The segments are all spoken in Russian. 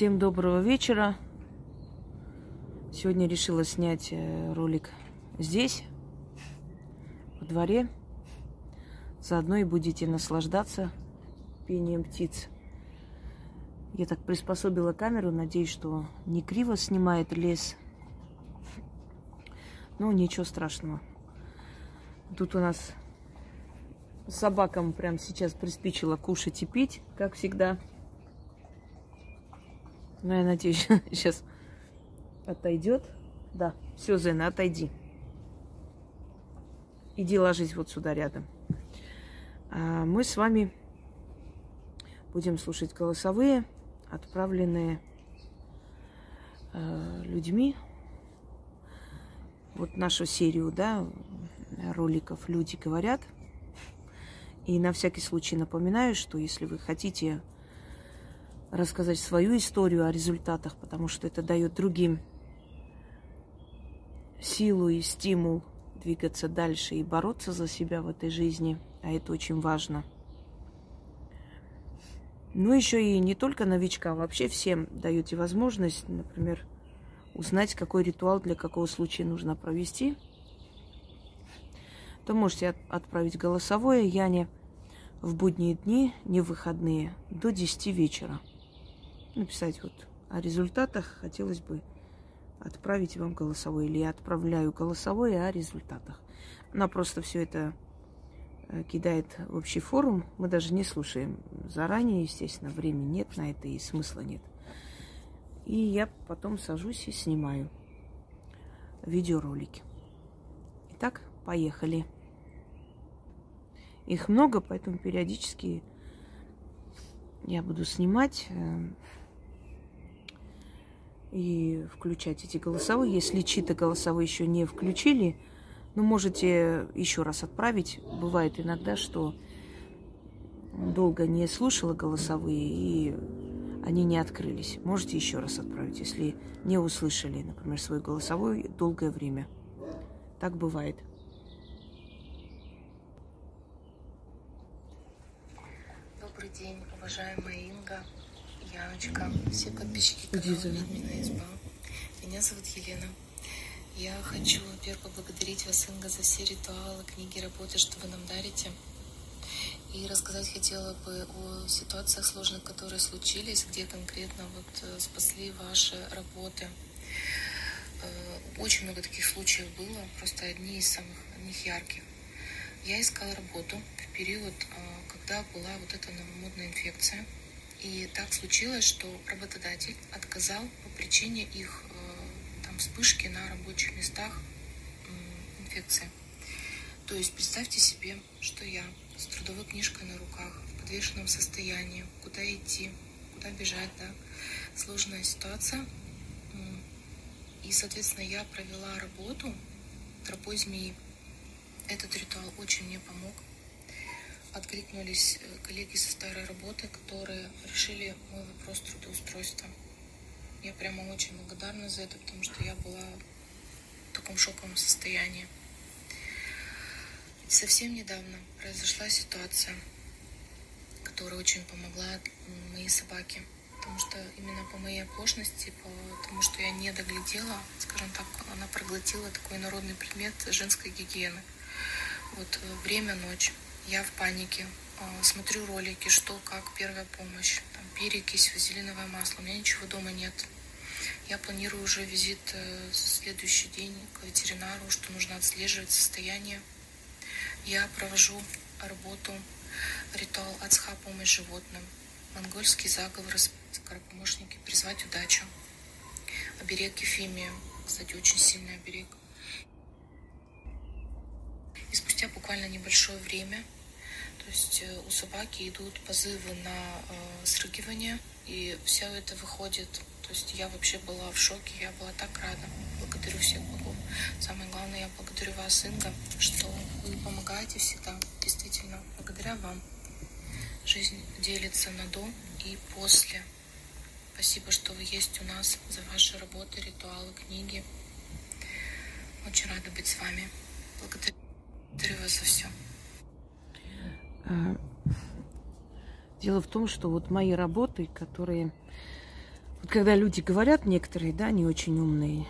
Всем доброго вечера. Сегодня решила снять ролик здесь, во дворе. Заодно и будете наслаждаться пением птиц. Я так приспособила камеру, надеюсь, что не криво снимает лес. Ну, ничего страшного. Тут у нас собакам прямо сейчас приспичило кушать и пить, как всегда. Ну, я надеюсь, сейчас отойдет. Да, все, Зена, отойди. Иди ложись вот сюда рядом. А мы с вами будем слушать голосовые, отправленные людьми. Вот нашу серию, да, роликов «Люди говорят». И на всякий случай напоминаю, что если вы хотите рассказать свою историю о результатах, потому что это дает другим силу и стимул двигаться дальше и бороться за себя в этой жизни, а это очень важно. Ну, еще и не только новичкам, вообще всем даете возможность, например, узнать, какой ритуал для какого случая нужно провести. То можете отправить голосовое Яне в будние дни, не в выходные, до 10 вечера. Написать вот о результатах. Хотелось бы отправить вам голосовое. Или я отправляю голосовое о результатах. Она просто все это кидает в общий форум. Мы даже не слушаем заранее, естественно. Времени нет на это и смысла нет. И я потом сажусь и снимаю видеоролики. Итак, поехали. Их много, поэтому периодически я буду снимать и включать эти голосовые. Если чьи-то голосовые еще не включили, ну, можете еще раз отправить. Бывает иногда, что долго не слушала голосовые, и они не открылись. Можете еще раз отправить, если не услышали, например, свой голосовой долгое время. Так бывает. Добрый день, уважаемая Инга, Яночка, все подписчики канала «Ведьмина изба». Меня зовут Елена. Я хочу, во-первых, поблагодарить вас, Инга, за все ритуалы, книги, работы, что вы нам дарите. И рассказать хотела бы о ситуациях сложных, которые случились, где конкретно вот спасли ваши работы. Очень много таких случаев было, просто одни из самых ярких. Я искала работу в период, когда была вот эта новомодная инфекция. И так случилось, что работодатель отказал по причине их там вспышки на рабочих местах инфекции. То есть представьте себе, что я с трудовой книжкой на руках, в подвешенном состоянии, куда идти, куда бежать, да? Сложная ситуация. И, соответственно, я провела работу тропой змеи. Этот ритуал очень мне помог. Откликнулись коллеги со старой работы, которые решили мой вопрос трудоустройства. Я прямо очень благодарна за это, потому что я была в таком шоковом состоянии. И совсем недавно произошла ситуация, которая очень помогла моей собаке. Потому что именно по моей оплошности, потому что я не доглядела, скажем так, она проглотила такой народный предмет женской гигиены. Вот время, ночь, я в панике, смотрю ролики, что, как, первая помощь, там, перекись, вазелиновое масло, у меня ничего дома нет. Я планирую уже визит в следующий день к ветеринару, что нужно отслеживать состояние. Я провожу работу, ритуал ацха, помощь животным, монгольский заговор, скоропомощники, призвать удачу, оберег Ефимия, кстати, очень сильный оберег. И спустя буквально небольшое время, то есть у собаки идут позывы на срыгивание, и все это выходит. То есть я вообще была в шоке, я была так рада. Благодарю всех богов. Самое главное, я благодарю вас, Инга, что вы помогаете всегда. Действительно, благодаря вам жизнь делится на до и после. Спасибо, что вы есть у нас, за ваши работы, ритуалы, книги. Очень рада быть с вами. Благодарю. Дело в том, что вот мои работы, которые Вот когда люди говорят, некоторые, да, не очень умные,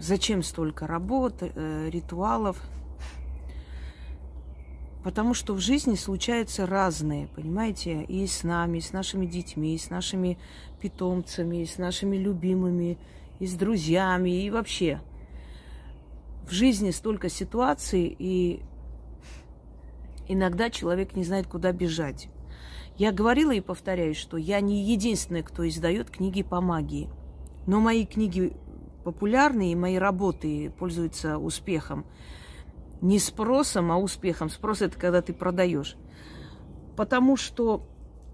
зачем столько работ, ритуалов? Потому что в жизни случаются разные, понимаете, и с нами, и с нашими детьми, и с нашими питомцами, и с нашими любимыми, и с друзьями, и вообще. В жизни столько ситуаций, и иногда человек не знает, куда бежать. Я говорила и повторяю, что я не единственная, кто издает книги по магии. Но мои книги популярны, и мои работы пользуются успехом. Не спросом, а успехом. Спрос – это когда ты продаешь. Потому что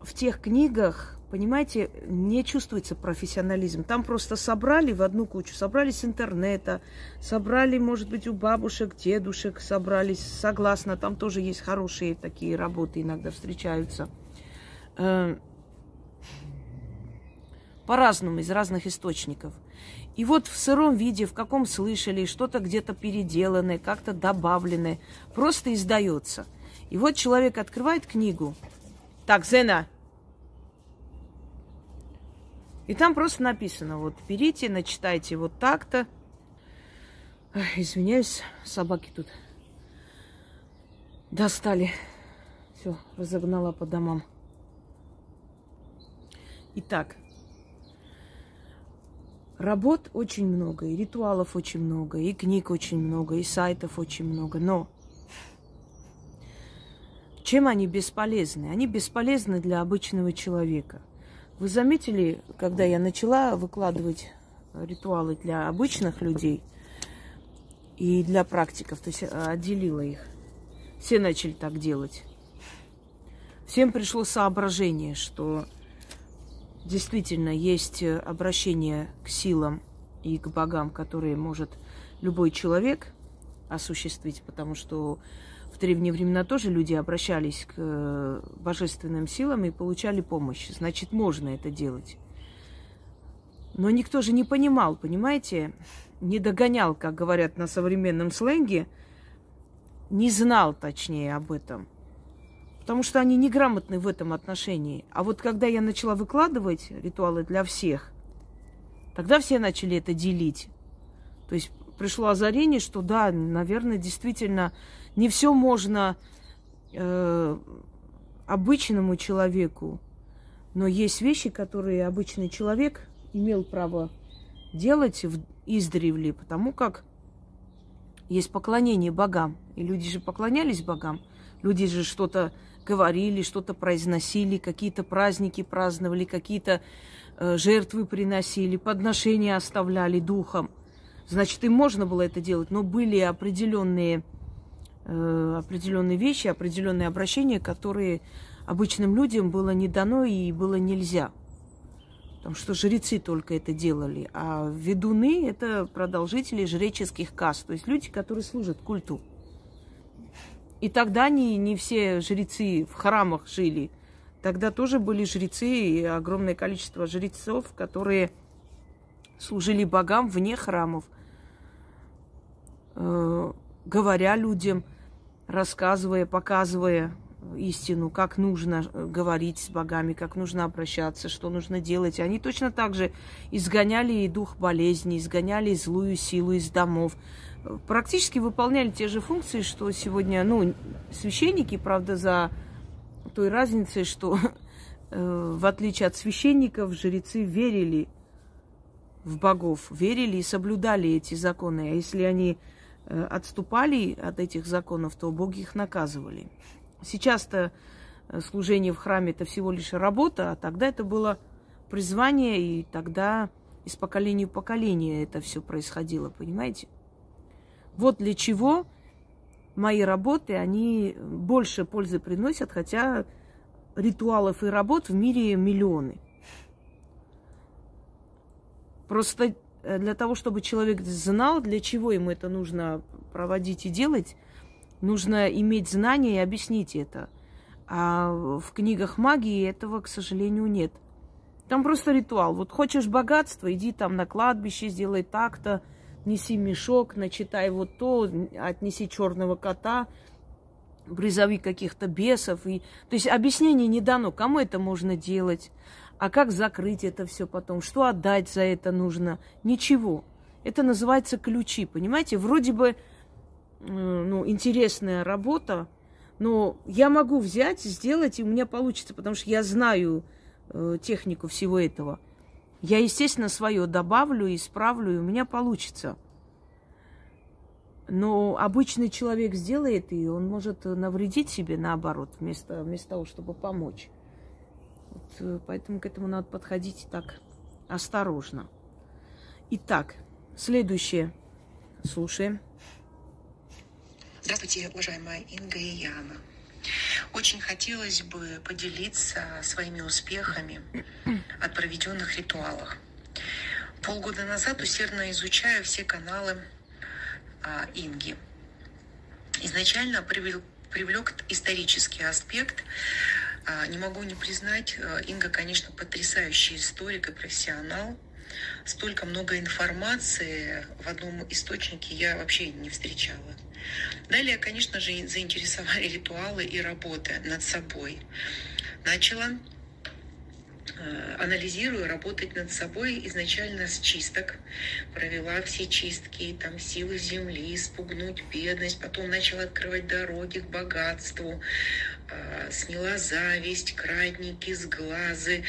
в тех книгах, понимаете, не чувствуется профессионализм. Там просто собрали в одну кучу. Собрали с интернета, собрали, может быть, у бабушек, дедушек, собрались. Согласна, там тоже есть хорошие такие работы, иногда встречаются. По-разному, из разных источников. И вот в сыром виде, в каком слышали, что-то где-то переделанное, как-то добавленное, просто издается. И вот человек открывает книгу. Так, Зена. И там просто написано, вот, берите, начитайте вот так-то. Извиняюсь, собаки тут достали. Все, разогнала по домам. Итак. Работ очень много, и ритуалов очень много, и книг очень много, и сайтов очень много. Но чем они бесполезны? Они бесполезны для обычного человека. Вы заметили, когда я начала выкладывать ритуалы для обычных людей и для практиков, то есть отделила их, все начали так делать. Всем пришло соображение, что... Действительно, есть обращение к силам и к богам, которые может любой человек осуществить, потому что в древние времена тоже люди обращались к божественным силам и получали помощь. Значит, можно это делать. Но никто же не понимал, понимаете, не догонял, как говорят на современном сленге, не знал, точнее, об этом. Потому что они неграмотны в этом отношении. А вот когда я начала выкладывать ритуалы для всех, тогда все начали это делить. То есть пришло озарение, что да, наверное, действительно не все можно обычному человеку. Но есть вещи, которые обычный человек имел право делать издревле, потому как есть поклонение богам. И люди же поклонялись богам. Люди же что-то говорили, что-то произносили, какие-то праздники праздновали, какие-то жертвы приносили, подношения оставляли духом. Значит, им можно было это делать, но были определенные вещи, определенные обращения, которые обычным людям было не дано и было нельзя. Потому что жрецы только это делали, а ведуны – это продолжители жреческих каст, то есть люди, которые служат культу. И тогда не все жрецы в храмах жили. Тогда тоже были жрецы, и огромное количество жрецов, которые служили богам вне храмов, говоря людям, рассказывая, показывая истину, как нужно говорить с богами, как нужно обращаться, что нужно делать. Они точно так же изгоняли и дух болезни, изгоняли злую силу из домов. Практически выполняли те же функции, что сегодня, ну, священники, правда, за той разницей, что в отличие от священников, жрецы верили в богов, верили и соблюдали эти законы. А если они отступали от этих законов, то боги их наказывали. Сейчас-то служение в храме – это всего лишь работа, а тогда это было призвание, и тогда из поколения в поколение это все происходило, понимаете? Вот для чего мои работы, они больше пользы приносят, хотя ритуалов и работ в мире миллионы. Просто для того, чтобы человек знал, для чего ему это нужно проводить и делать, нужно иметь знания и объяснить это. А в книгах магии этого, к сожалению, нет. Там просто ритуал. Вот хочешь богатства, иди там на кладбище, сделай так-то. Неси мешок, начитай вот то, отнеси черного кота, призови каких-то бесов. И... То есть объяснение не дано, кому это можно делать, а как закрыть это все потом, что отдать за это нужно. Ничего. Это называется ключи, понимаете? Вроде бы интересная работа, но я могу взять, сделать, и у меня получится, потому что я знаю технику всего этого. Я, естественно, свое добавлю, исправлю, и у меня получится. Но обычный человек сделает, и он может навредить себе, наоборот, вместо того, чтобы помочь. Вот, поэтому к этому надо подходить так осторожно. Итак, следующее. Слушаем. Здравствуйте, уважаемая Инга и Яна. Очень хотелось бы поделиться своими успехами от проведенных ритуалов. Полгода назад усердно изучаю все каналы Инги. Изначально привлек исторический аспект. Не могу не признать, Инга, конечно, потрясающий историк и профессионал. Столько много информации в одном источнике я вообще не встречала. Далее, конечно же, заинтересовали ритуалы и работы над собой. Начала, анализирую, работать над собой изначально с чисток. Провела все чистки, там силы земли, спугнуть бедность. Потом начала открывать дороги к богатству. Сняла зависть, крадники, сглазы.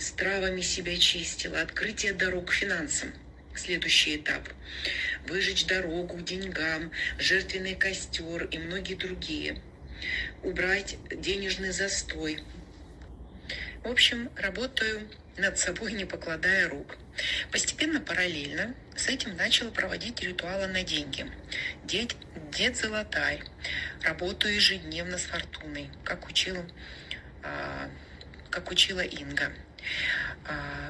С травами себя чистила. Открытие дорог к финансам. Следующий этап. Выжечь дорогу деньгам, жертвенный костер и многие другие. Убрать денежный застой. В общем, работаю над собой, не покладая рук. Постепенно, параллельно, с этим начала проводить ритуалы на деньги. Дед Золотарь. Работаю ежедневно с фортуной, как учила Инга.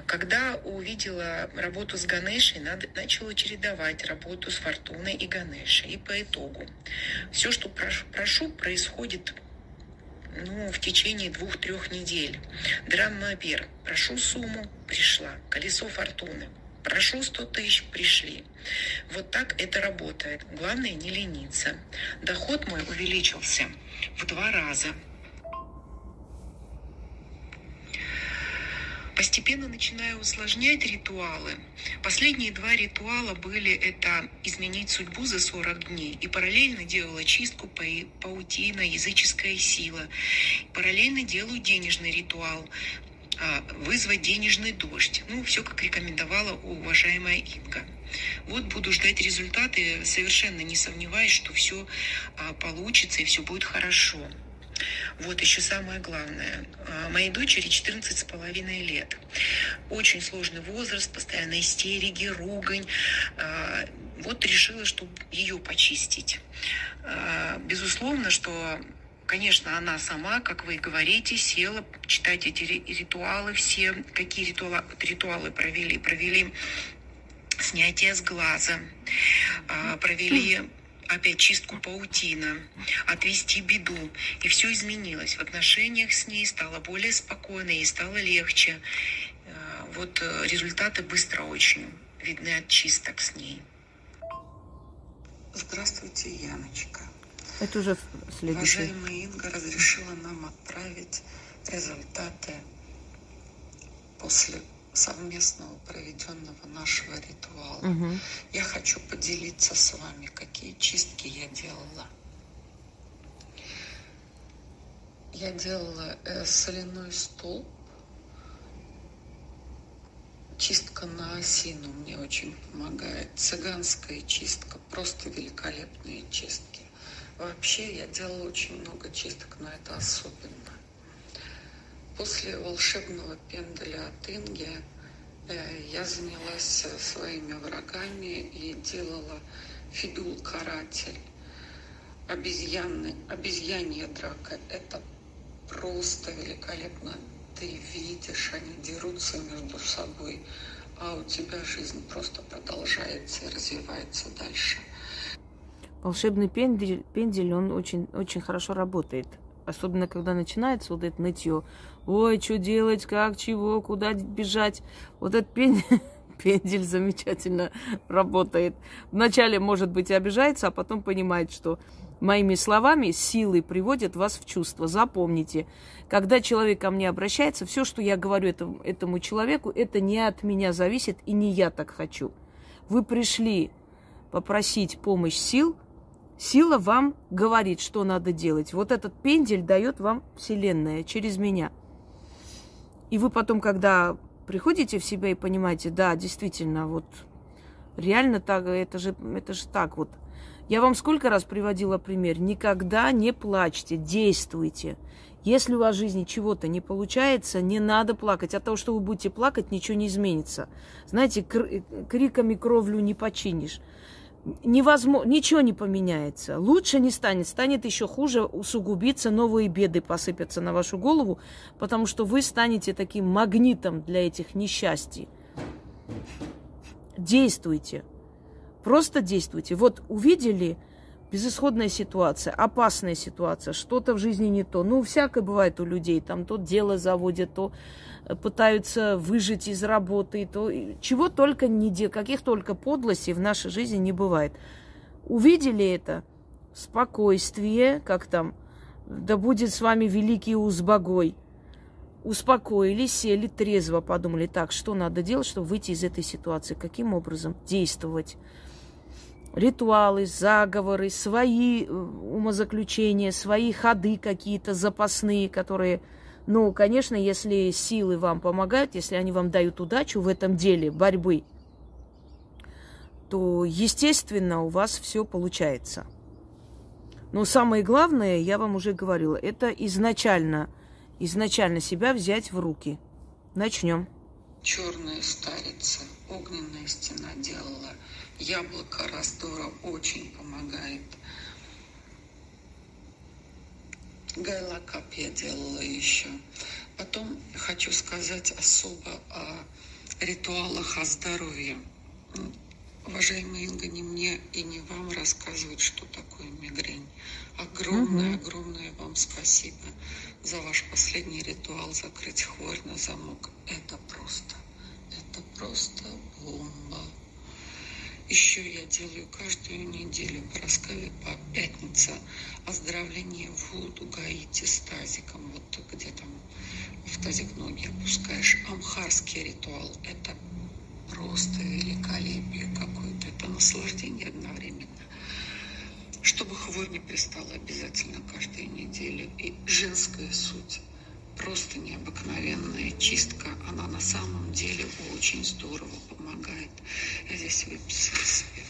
Когда увидела работу с Ганешей, начала чередовать работу с Фортуной и Ганешей. И по итогу все, что прошу, происходит в течение 2-3 недель. Драм-мобер. Прошу сумму, пришла. Колесо Фортуны. Прошу 100 000, пришли. Вот так это работает. Главное не лениться. Доход мой увеличился в 2 раза. Постепенно начинаю усложнять ритуалы. Последние 2 ритуала были это «Изменить судьбу за 40 дней» и параллельно делала чистку паутина, языческая сила. Параллельно делаю денежный ритуал, вызвать денежный дождь. Все, как рекомендовала уважаемая Инга. Вот буду ждать результаты, совершенно не сомневаюсь, что все получится и все будет хорошо. Вот еще самое главное. Моей дочери 14,5 лет. Очень сложный возраст, постоянно истерики, ругань. Вот решила, чтобы ее почистить. Безусловно, что, конечно, она сама, как вы и говорите, села читать эти ритуалы все, какие ритуалы провели. Провели снятие с глаза, провели... Опять чистку паутина, отвести беду. И все изменилось. В отношениях с ней стало более спокойно и стало легче. Вот результаты быстро очень видны от чисток с ней. Здравствуйте, Яночка. Это уже следующий. Уважаемая Инга разрешила нам отправить результаты после совместного проведенного нашего ритуала. Угу. Я хочу поделиться с вами, какие чистки я делала. Я делала соляной столб, чистка на осину мне очень помогает, цыганская чистка, просто великолепные чистки. Вообще я делала очень много чисток, но это особенно. После волшебного пенделя от Инги я занялась своими врагами и делала фидул-каратель, обезьянья драка. Это просто великолепно. Ты видишь, они дерутся между собой, а у тебя жизнь просто продолжается и развивается дальше. Волшебный пендель, он очень, очень хорошо работает. Особенно, когда начинается вот это нытье. Ой, что делать, как, чего, куда бежать. Вот этот пендель замечательно работает. Вначале, может быть, обижается, а потом понимает, что Моими словами, силы приводят вас в чувство. Запомните, когда человек ко мне обращается, все, что я говорю этому человеку, это не от меня зависит и не я так хочу. Вы пришли попросить помощь сил, сила вам говорит, что надо делать. Вот этот пендель дает вам Вселенная через меня. И вы потом, когда приходите в себя и понимаете, да, действительно, вот реально так, это же так вот. Я вам сколько раз приводила пример. Никогда не плачьте, действуйте. Если у вас в жизни чего-то не получается, не надо плакать. От того, что вы будете плакать, ничего не изменится. Знаете, криками кровлю не починишь. Невозможно, ничего не поменяется. Лучше не станет. Станет еще хуже, усугубится, новые беды посыпятся на вашу голову, потому что вы станете таким магнитом для этих несчастий. Действуйте. Просто действуйте. Вот увидели безысходная ситуация, опасная ситуация, что-то в жизни не то. Ну, всякое бывает у людей. Там то дело заводят, то пытаются выжить из работы, то чего только не делают, каких только подлостей в нашей жизни не бывает. Увидели это? Спокойствие, как там, да будет с вами великий узбогой. Успокоились, сели трезво, подумали, так, что надо делать, чтобы выйти из этой ситуации, каким образом действовать. Ритуалы, заговоры, свои умозаключения, свои ходы какие-то запасные, которые, ну, конечно, если силы вам помогают, если они вам дают удачу в этом деле борьбы, то, естественно, у вас все получается. Но самое главное, я вам уже говорила, это изначально себя взять в руки. Начнем. Черная старица, огненная стена делала. Яблоко раздора очень помогает. Гайлакап я делала еще. Потом хочу сказать особо о ритуалах, о здоровье. Уважаемая Инга, не мне и не вам рассказывают, что такое мигрень. Огромное-огромное вам спасибо за ваш последний ритуал закрыть хворь на замок. Это просто бомба. Еще я делаю каждую неделю по рассказе по пятницам оздоровление в воду гаити с тазиком, вот где там в тазик ноги опускаешь. Амхарский ритуал – это просто великолепие какое-то, это наслаждение одновременно. Чтобы хворь не пристала, обязательно каждую неделю. И женская суть просто необыкновенная чистка. Она на самом деле очень здорово помогает. Я здесь выписала себе.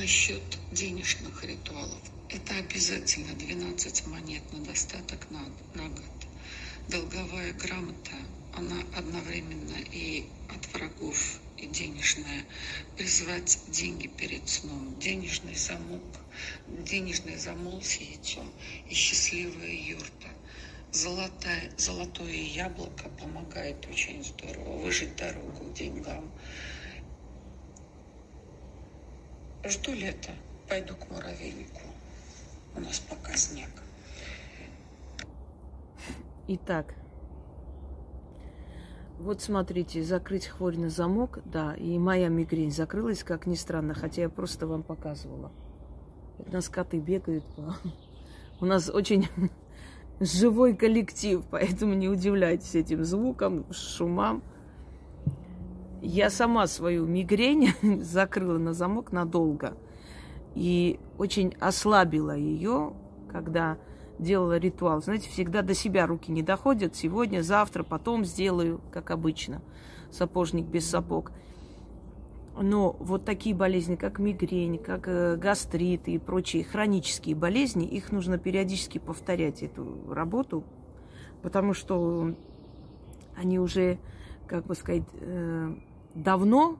Насчет денежных ритуалов. Это обязательно 12 монет на достаток на год. Долговая грамота, она одновременно и от врагов, и денежная. Призвать деньги перед сном. Денежный замок, денежный замол с яйцом и счастливая юрта. Золотое яблоко помогает очень здорово выжить дорогу к деньгам. Жду лета, пойду к муравейнику. У нас пока снег. Итак, вот смотрите, закрыть хворь на замок, да, и моя мигрень закрылась, как ни странно, хотя я просто вам показывала. У нас коты бегают, у нас очень живой коллектив, поэтому не удивляйтесь этим звукам, шумам. Я сама свою мигрень закрыла на замок надолго и очень ослабила ее, когда делала ритуал. Знаете, всегда до себя руки не доходят. Сегодня, завтра, потом сделаю, как обычно. Сапожник без сапог. Но вот такие болезни, как мигрень, как гастрит и прочие хронические болезни, их нужно периодически повторять, эту работу, потому что они уже, как бы сказать, давно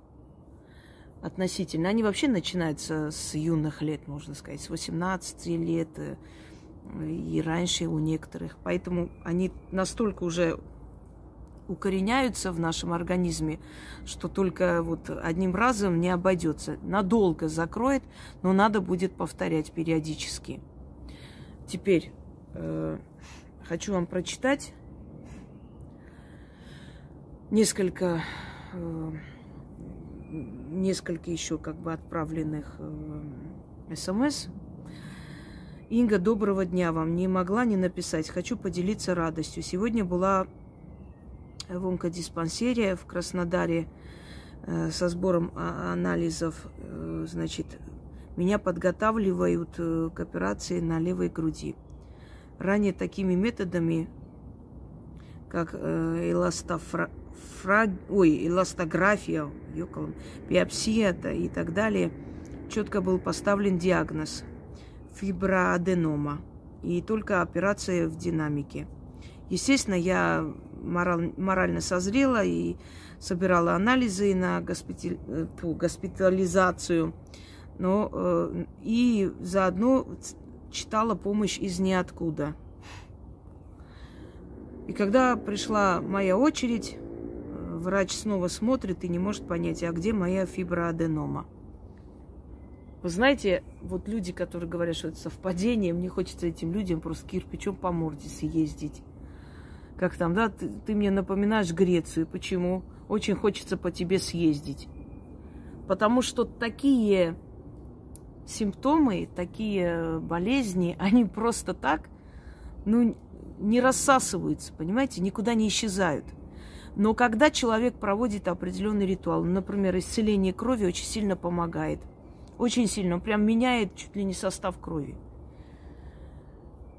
относительно. Они вообще начинаются с юных лет, можно сказать, с 18 лет, и раньше у некоторых. Поэтому они настолько уже укореняются в нашем организме, что только вот одним разом не обойдется. Надолго закроет, но надо будет повторять периодически. Теперь хочу вам прочитать несколько несколько еще как бы отправленных СМС. Инга, доброго дня вам. Не могла не написать. Хочу поделиться радостью. Сегодня была в онкодиспансере в Краснодаре со сбором анализов. Значит, меня подготавливают к операции на левой груди. Ранее такими методами, как эластография, биопсия и так далее, четко был поставлен диагноз фиброаденома. И только операция в динамике. Естественно, я морально созрела и собирала анализы на госпитализацию. Но и заодно читала помощь из ниоткуда. И когда пришла моя очередь, врач снова смотрит и не может понять, а где моя фиброаденома. Вы знаете, вот люди, которые говорят, что это совпадение, мне хочется этим людям просто кирпичом по морде съездить. Как там, да? Ты мне напоминаешь Грецию. Почему? Очень хочется по тебе съездить. Потому что такие симптомы, такие болезни, они просто так, ну, не рассасываются, понимаете, никуда не исчезают. Но когда человек проводит определенный ритуал, например, исцеление крови очень сильно помогает. Очень сильно. Он прям меняет чуть ли не состав крови.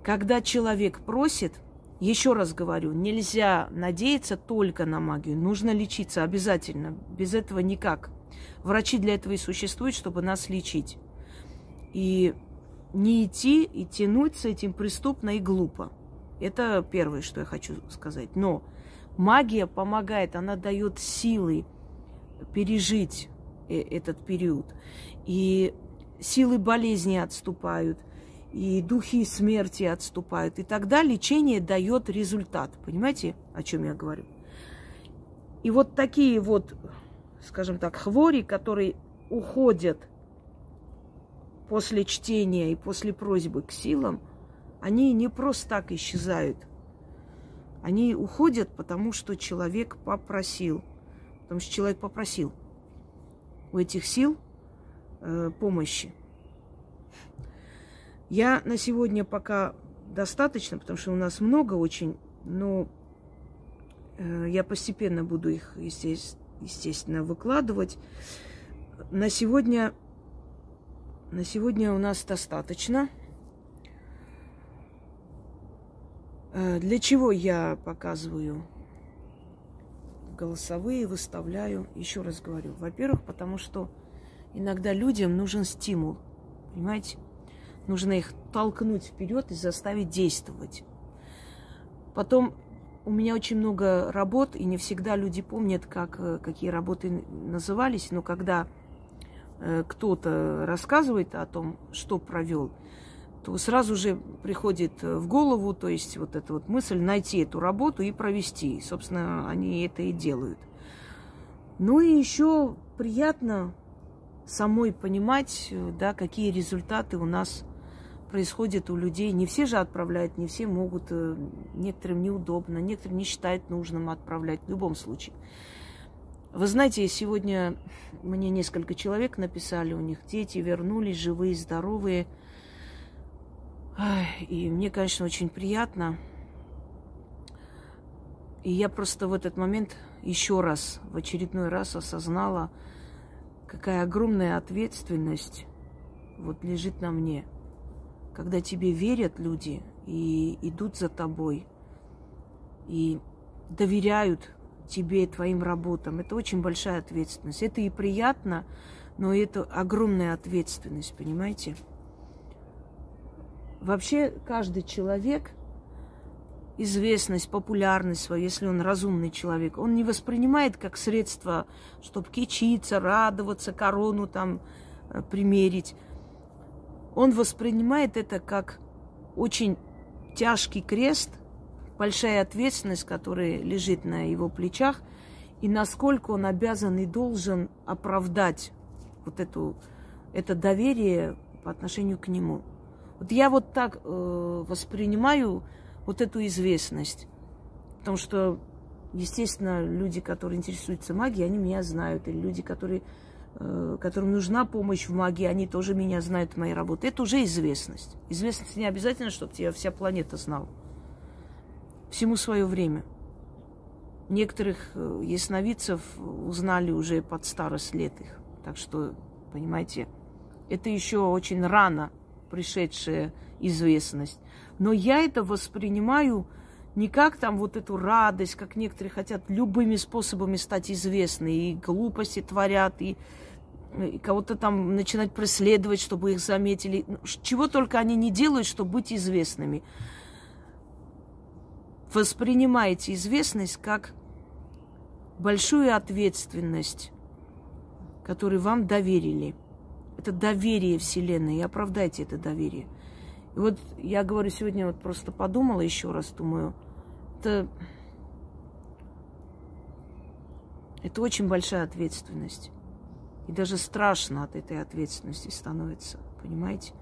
Когда человек просит, еще раз говорю, нельзя надеяться только на магию. Нужно лечиться обязательно. Без этого никак. Врачи для этого и существуют, чтобы нас лечить. И не идти и тянуть с этим преступно и глупо. Это первое, что я хочу сказать. Но магия помогает, она дает силы пережить этот период. И силы болезни отступают, и духи смерти отступают. И тогда лечение дает результат. Понимаете, о чем я говорю? И вот такие вот, скажем так, хвори, которые уходят после чтения и после просьбы к силам, они не просто так исчезают. Они уходят, потому что человек попросил. Потому что человек попросил у этих сил помощи. Я на сегодня пока достаточно, потому что у нас много очень, но я постепенно буду их, естественно, выкладывать. На сегодня у нас достаточно. Для чего я показываю голосовые, выставляю? Еще раз говорю. Во-первых, потому что иногда людям нужен стимул. Понимаете? Нужно их толкнуть вперед и заставить действовать. Потом у меня очень много работ, и не всегда люди помнят, какие работы назывались. Но когда кто-то рассказывает о том, что провел, то сразу же приходит в голову, то есть вот эта вот мысль найти эту работу и провести. Собственно, они это и делают. Ну и еще приятно самой понимать, да, какие результаты у нас происходят у людей. Не все же отправляют, не все могут, некоторым неудобно, некоторым не считают нужным отправлять в любом случае. Вы знаете, сегодня мне несколько человек написали, у них дети вернулись, живые, здоровые. И мне, конечно, очень приятно. И я просто в этот момент еще раз, в очередной раз осознала, какая огромная ответственность вот лежит на мне. Когда тебе верят люди и идут за тобой, и доверяют тебе и твоим работам, это очень большая ответственность. Это и приятно, но это огромная ответственность, понимаете? Вообще каждый человек, известность, популярность свою, если он разумный человек, он не воспринимает как средство, чтобы кичиться, радоваться, корону там примерить. Он воспринимает это как очень тяжкий крест, большая ответственность, которая лежит на его плечах, и насколько он обязан и должен оправдать вот это доверие по отношению к нему. Вот я вот так воспринимаю вот эту известность. Потому что Естественно, люди, которые интересуются магией, они меня знают. Или люди, которым нужна помощь в магии, они тоже меня знают, моей работы. Это уже известность. Известность не обязательно, чтобы тебя вся планета знала. Всему свое время. Некоторых ясновидцев узнали уже под старость лет их. Так что, понимаете, это еще очень рано пришедшая известность. Но я это воспринимаю не как там вот эту радость, как некоторые хотят любыми способами стать известны, и глупости творят, и кого-то там начинать преследовать, чтобы их заметили. Чего только они не делают, чтобы быть известными. Воспринимайте известность как большую ответственность, которую вам доверили. Это доверие Вселенной, и оправдайте это доверие. И вот я говорю сегодня, вот просто подумала еще раз, думаю, это очень большая ответственность. И даже страшно от этой ответственности становится, понимаете?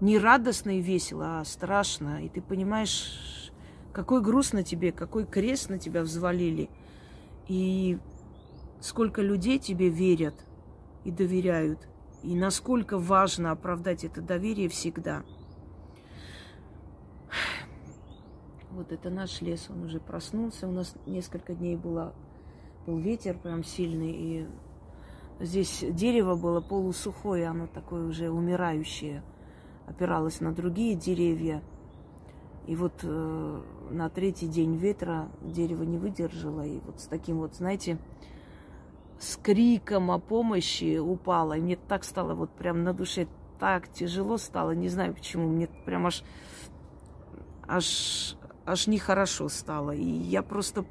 Не радостно и весело, а страшно. И ты понимаешь, какой груз на тебе, какой крест на тебя взвалили. И сколько людей тебе верят и доверяют. И насколько важно оправдать это доверие всегда. Вот это наш лес, он уже проснулся. У нас несколько дней был ветер прям сильный. И здесь дерево было полусухое, оно такое уже умирающее. Опиралось на другие деревья. И вот на третий день ветра дерево не выдержало. И вот с таким вот, знаете... с криком о помощи упала. И мне так стало, вот прям на душе так тяжело стало. Не знаю почему, мне прям аж нехорошо стало. И я просто,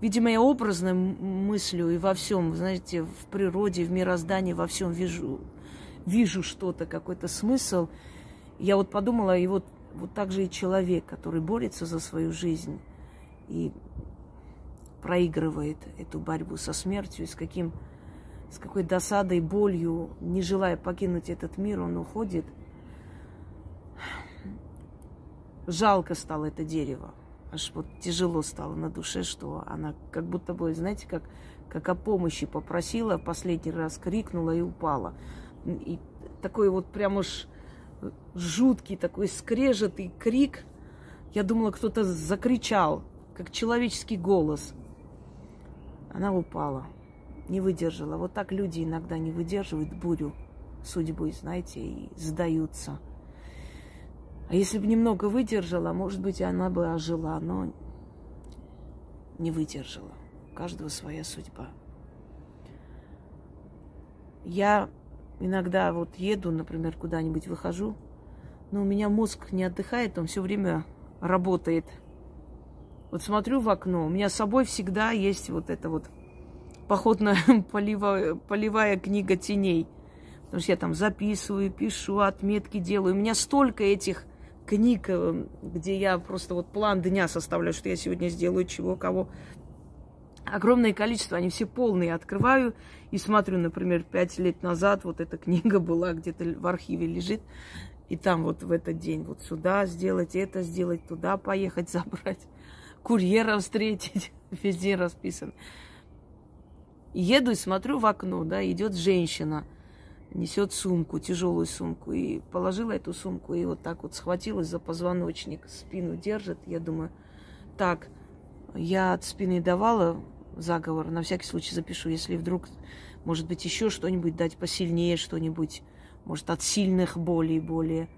видимо, я образно мыслю и во всем, знаете, в природе, в мироздании, во всем вижу что-то, какой-то смысл. Я вот подумала, и вот так же и человек, который борется за свою жизнь и проигрывает эту борьбу со смертью, с какой досадой, болью, не желая покинуть этот мир, он уходит. Жалко стало это дерево. Аж вот тяжело стало на душе, что она как будто бы, знаете, как о помощи попросила, последний раз крикнула и упала. И такой вот прям уж жуткий такой скрежет и крик. Я думала, кто-то закричал, как человеческий голос. Она упала, не выдержала. Вот так люди иногда не выдерживают бурю судьбы, знаете, и сдаются. А если бы немного выдержала, может быть, она бы ожила, но не выдержала. У каждого своя судьба. Я иногда вот еду, например, куда-нибудь выхожу, но у меня мозг не отдыхает, он все время работает. Вот смотрю в окно, у меня с собой всегда есть вот эта вот походная полевая книга теней. Потому что я там записываю, пишу, отметки делаю. У меня столько этих книг, где я просто вот план дня составляю, что я сегодня сделаю, чего, кого. Огромное количество, они все полные. Открываю и смотрю, например, 5 лет назад вот эта книга была, где-то в архиве лежит. И там вот в этот день вот сюда сделать, это сделать, туда поехать, забрать. Курьера встретить, везде расписан. Еду и смотрю в окно, да, идет женщина, несет сумку, тяжелую сумку, и положила эту сумку, и вот так вот схватилась за позвоночник, спину держит. Я думаю, так, я от спины давала заговор, на всякий случай запишу, если вдруг, может быть, еще что-нибудь дать посильнее, что-нибудь, может, от сильных болей более.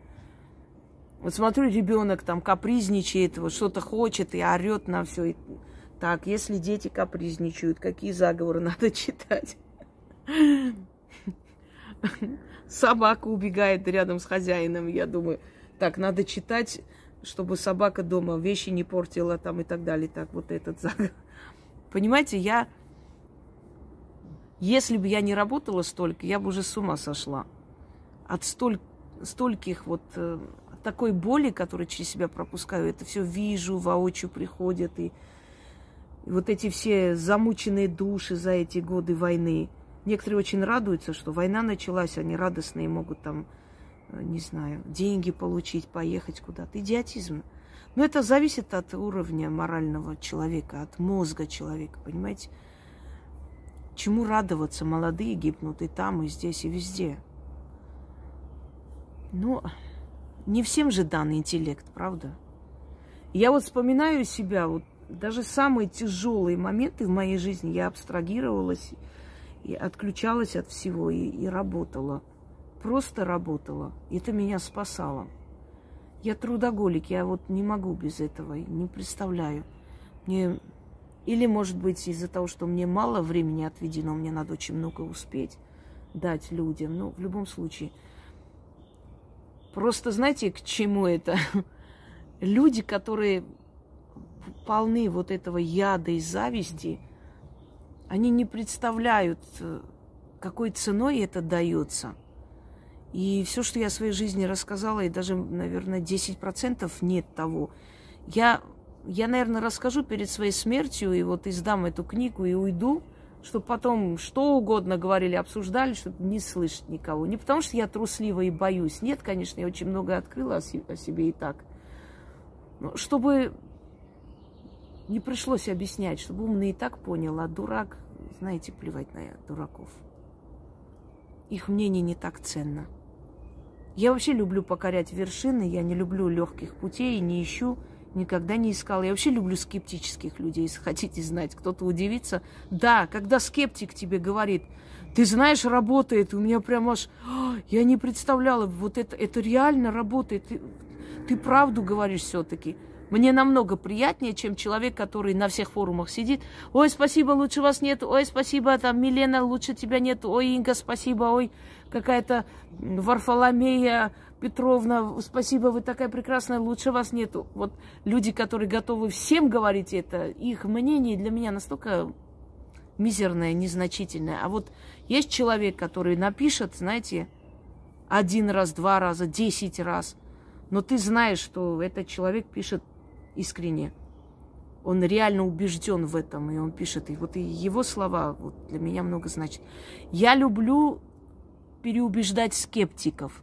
Вот смотрю, ребенок там капризничает, вот что-то хочет и орет на все. И... так, если дети капризничают, какие заговоры надо читать? Собака убегает рядом с хозяином, я думаю. Так, надо читать, чтобы собака дома вещи не портила там и так далее. Так, вот этот заговор. Понимаете, если бы я не работала столько, я бы уже с ума сошла. От стольких вот... такой боли, которую через себя пропускаю, это все вижу, воочию приходят. И вот эти все замученные души за эти годы войны. Некоторые очень радуются, что война началась, они радостные, могут там, не знаю, деньги получить, поехать куда-то. Идиотизм. Но это зависит от уровня морального человека, от мозга человека, понимаете? Чему радоваться? Молодые гибнут и там, и здесь, и везде. Но не всем же дан интеллект, правда? Я вот вспоминаю себя, вот даже самые тяжелые моменты в моей жизни я абстрагировалась и отключалась от всего и работала. Просто работала. Это меня спасало. Я трудоголик, я вот не могу без этого, не представляю. Мне... Или, может быть, из-за того, что мне мало времени отведено, мне надо очень много успеть дать людям. Ну, в любом случае. Просто знаете, к чему это? Люди, которые полны вот этого яда и зависти, они не представляют, какой ценой это дается. И все, что я о своей жизни рассказала, и даже, наверное, 10% нет того. Я, наверное, расскажу перед своей смертью, и вот издам эту книгу, и уйду, чтобы потом что угодно говорили, обсуждали, чтобы не слышать никого. Не потому, что я труслива и боюсь. Нет, конечно, я очень много открыла о себе и так. Но чтобы не пришлось объяснять, чтобы умный и так понял, а дурак, знаете, плевать на дураков. Их мнение не так ценно. Я вообще люблю покорять вершины, я не люблю легких путей, не ищу. Никогда не искала. Я вообще люблю скептических людей, если хотите знать. Кто-то удивится. Да, когда скептик тебе говорит, ты знаешь, работает, у меня прям аж... Я не представляла, вот это реально работает. Ты правду говоришь все-таки. Мне намного приятнее, чем человек, который на всех форумах сидит. Ой, спасибо, лучше вас нет. Ой, спасибо, там, Милена, лучше тебя нет. Ой, Инга, спасибо. Ой, какая-то Варфоломея Петровна, спасибо, вы такая прекрасная, лучше вас нету. Вот люди, которые готовы всем говорить это, их мнение для меня настолько мизерное, незначительное. А вот есть человек, который напишет, знаете, 1 раз, 2 раза, 10 раз, но ты знаешь, что этот человек пишет искренне. Он реально убежден в этом, и он пишет. И вот его слова вот, для меня много значат. Я люблю переубеждать скептиков.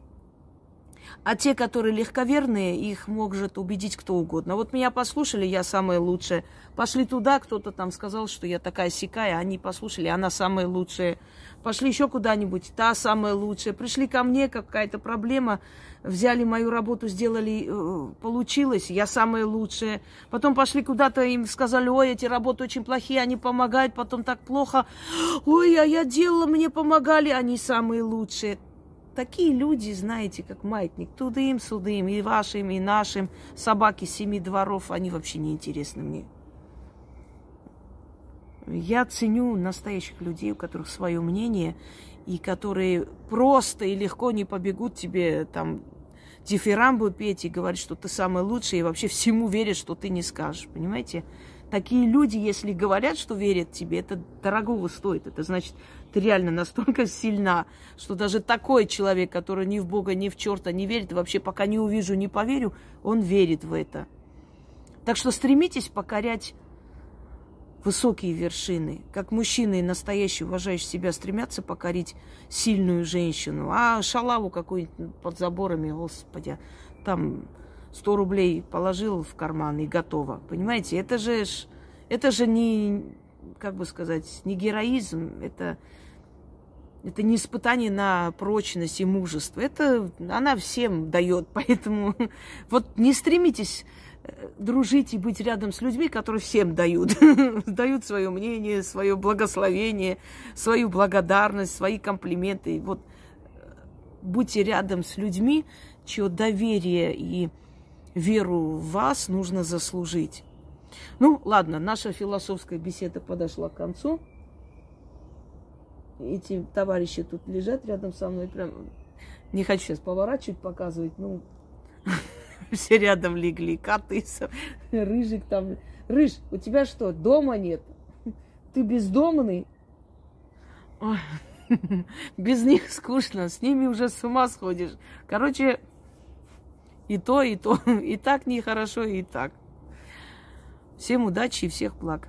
А те, которые легковерные, их может убедить кто угодно. Вот меня послушали, я самая лучшая. Пошли туда, кто-то там сказал, что я такая-сякая. Они послушали, она самая лучшая. Пошли еще куда-нибудь, та самая лучшая. Пришли ко мне, какая-то проблема. Взяли мою работу, сделали, получилось, я самая лучшая. Потом пошли куда-то, им сказали, ой, эти работы очень плохие, они помогают, потом так плохо. Ой, а я делала, мне помогали, они самые лучшие. Такие люди, знаете, как маятник, тудым, судым, и вашим, и нашим. Собаки 7 дворов, они вообще не интересны мне. Я ценю настоящих людей, у которых свое мнение, и которые просто и легко не побегут тебе там дифирамбы петь и говорить, что ты самый лучший, и вообще всему верят, что ты не скажешь, понимаете? Такие люди, если говорят, что верят тебе, это дорогого стоит. Это значит, ты реально настолько сильна, что даже такой человек, который ни в Бога, ни в черта не верит, вообще пока не увижу, не поверю, он верит в это. Так что стремитесь покорять высокие вершины. Как мужчины, настоящие, уважающие себя, стремятся покорить сильную женщину. А шалаву какую-нибудь под заборами, господи, там... 100 рублей положил в карман и готово. Понимаете, это же не, как бы сказать, не героизм, это не испытание на прочность и мужество. Это она всем дает, поэтому вот не стремитесь дружить и быть рядом с людьми, которые всем дают. Дают свое мнение, свое благословение, свою благодарность, свои комплименты. Вот будьте рядом с людьми, чье доверие и веру в вас нужно заслужить. Ну, ладно, наша философская беседа подошла к концу. Эти товарищи тут лежат рядом со мной. Прям не хочу сейчас поворачивать, показывать. Ну, все рядом легли. Коты, Рыжик там. Рыж, у тебя что, дома нет? Ты бездомный? Без них скучно, с ними уже с ума сходишь. Короче... И то, и то. И так нехорошо, и так. Всем удачи и всех благ.